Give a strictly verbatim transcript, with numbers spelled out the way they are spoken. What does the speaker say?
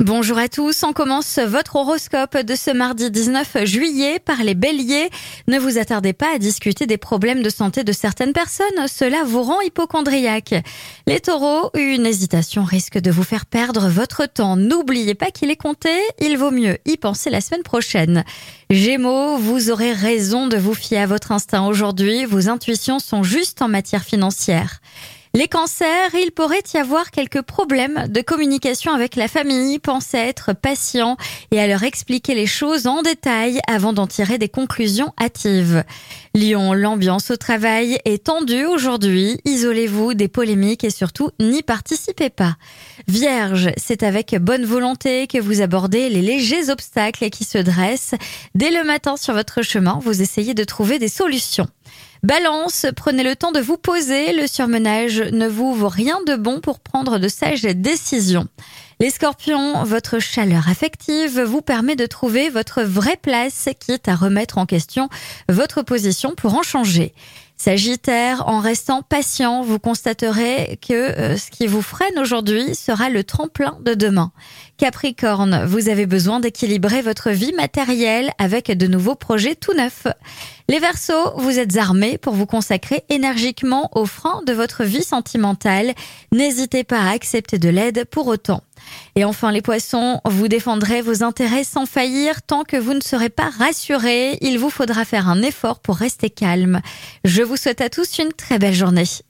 Bonjour à tous, on commence votre horoscope de ce mardi dix-neuf juillet par les béliers. Ne vous attardez pas à discuter des problèmes de santé de certaines personnes, cela vous rend hypocondriaque. Les taureaux, une hésitation risque de vous faire perdre votre temps. N'oubliez pas qu'il est compté, il vaut mieux y penser la semaine prochaine. Gémeaux, vous aurez raison de vous fier à votre instinct aujourd'hui, vos intuitions sont justes en matière financière. Les cancers, il pourrait y avoir quelques problèmes de communication avec la famille. Pensez à être patient et à leur expliquer les choses en détail avant d'en tirer des conclusions hâtives. Lion, l'ambiance au travail est tendue aujourd'hui. Isolez-vous des polémiques et surtout n'y participez pas. Vierge, c'est avec bonne volonté que vous abordez les légers obstacles qui se dressent. Dès le matin sur votre chemin, vous essayez de trouver des solutions. Balance, prenez le temps de vous poser, le surmenage ne vous vaut rien de bon pour prendre de sages décisions. Les scorpions, votre chaleur affective vous permet de trouver votre vraie place, quitte à remettre en question votre position pour en changer. Sagittaire, en restant patient, vous constaterez que ce qui vous freine aujourd'hui sera le tremplin de demain. Capricorne, vous avez besoin d'équilibrer votre vie matérielle avec de nouveaux projets tout neufs. Les Verseaux, vous êtes armés pour vous consacrer énergiquement aux freins de votre vie sentimentale. N'hésitez pas à accepter de l'aide pour autant. Et enfin les poissons, vous défendrez vos intérêts sans faillir tant que vous ne serez pas rassurés. Il vous faudra faire un effort pour rester calme. Je vous souhaite à tous une très belle journée.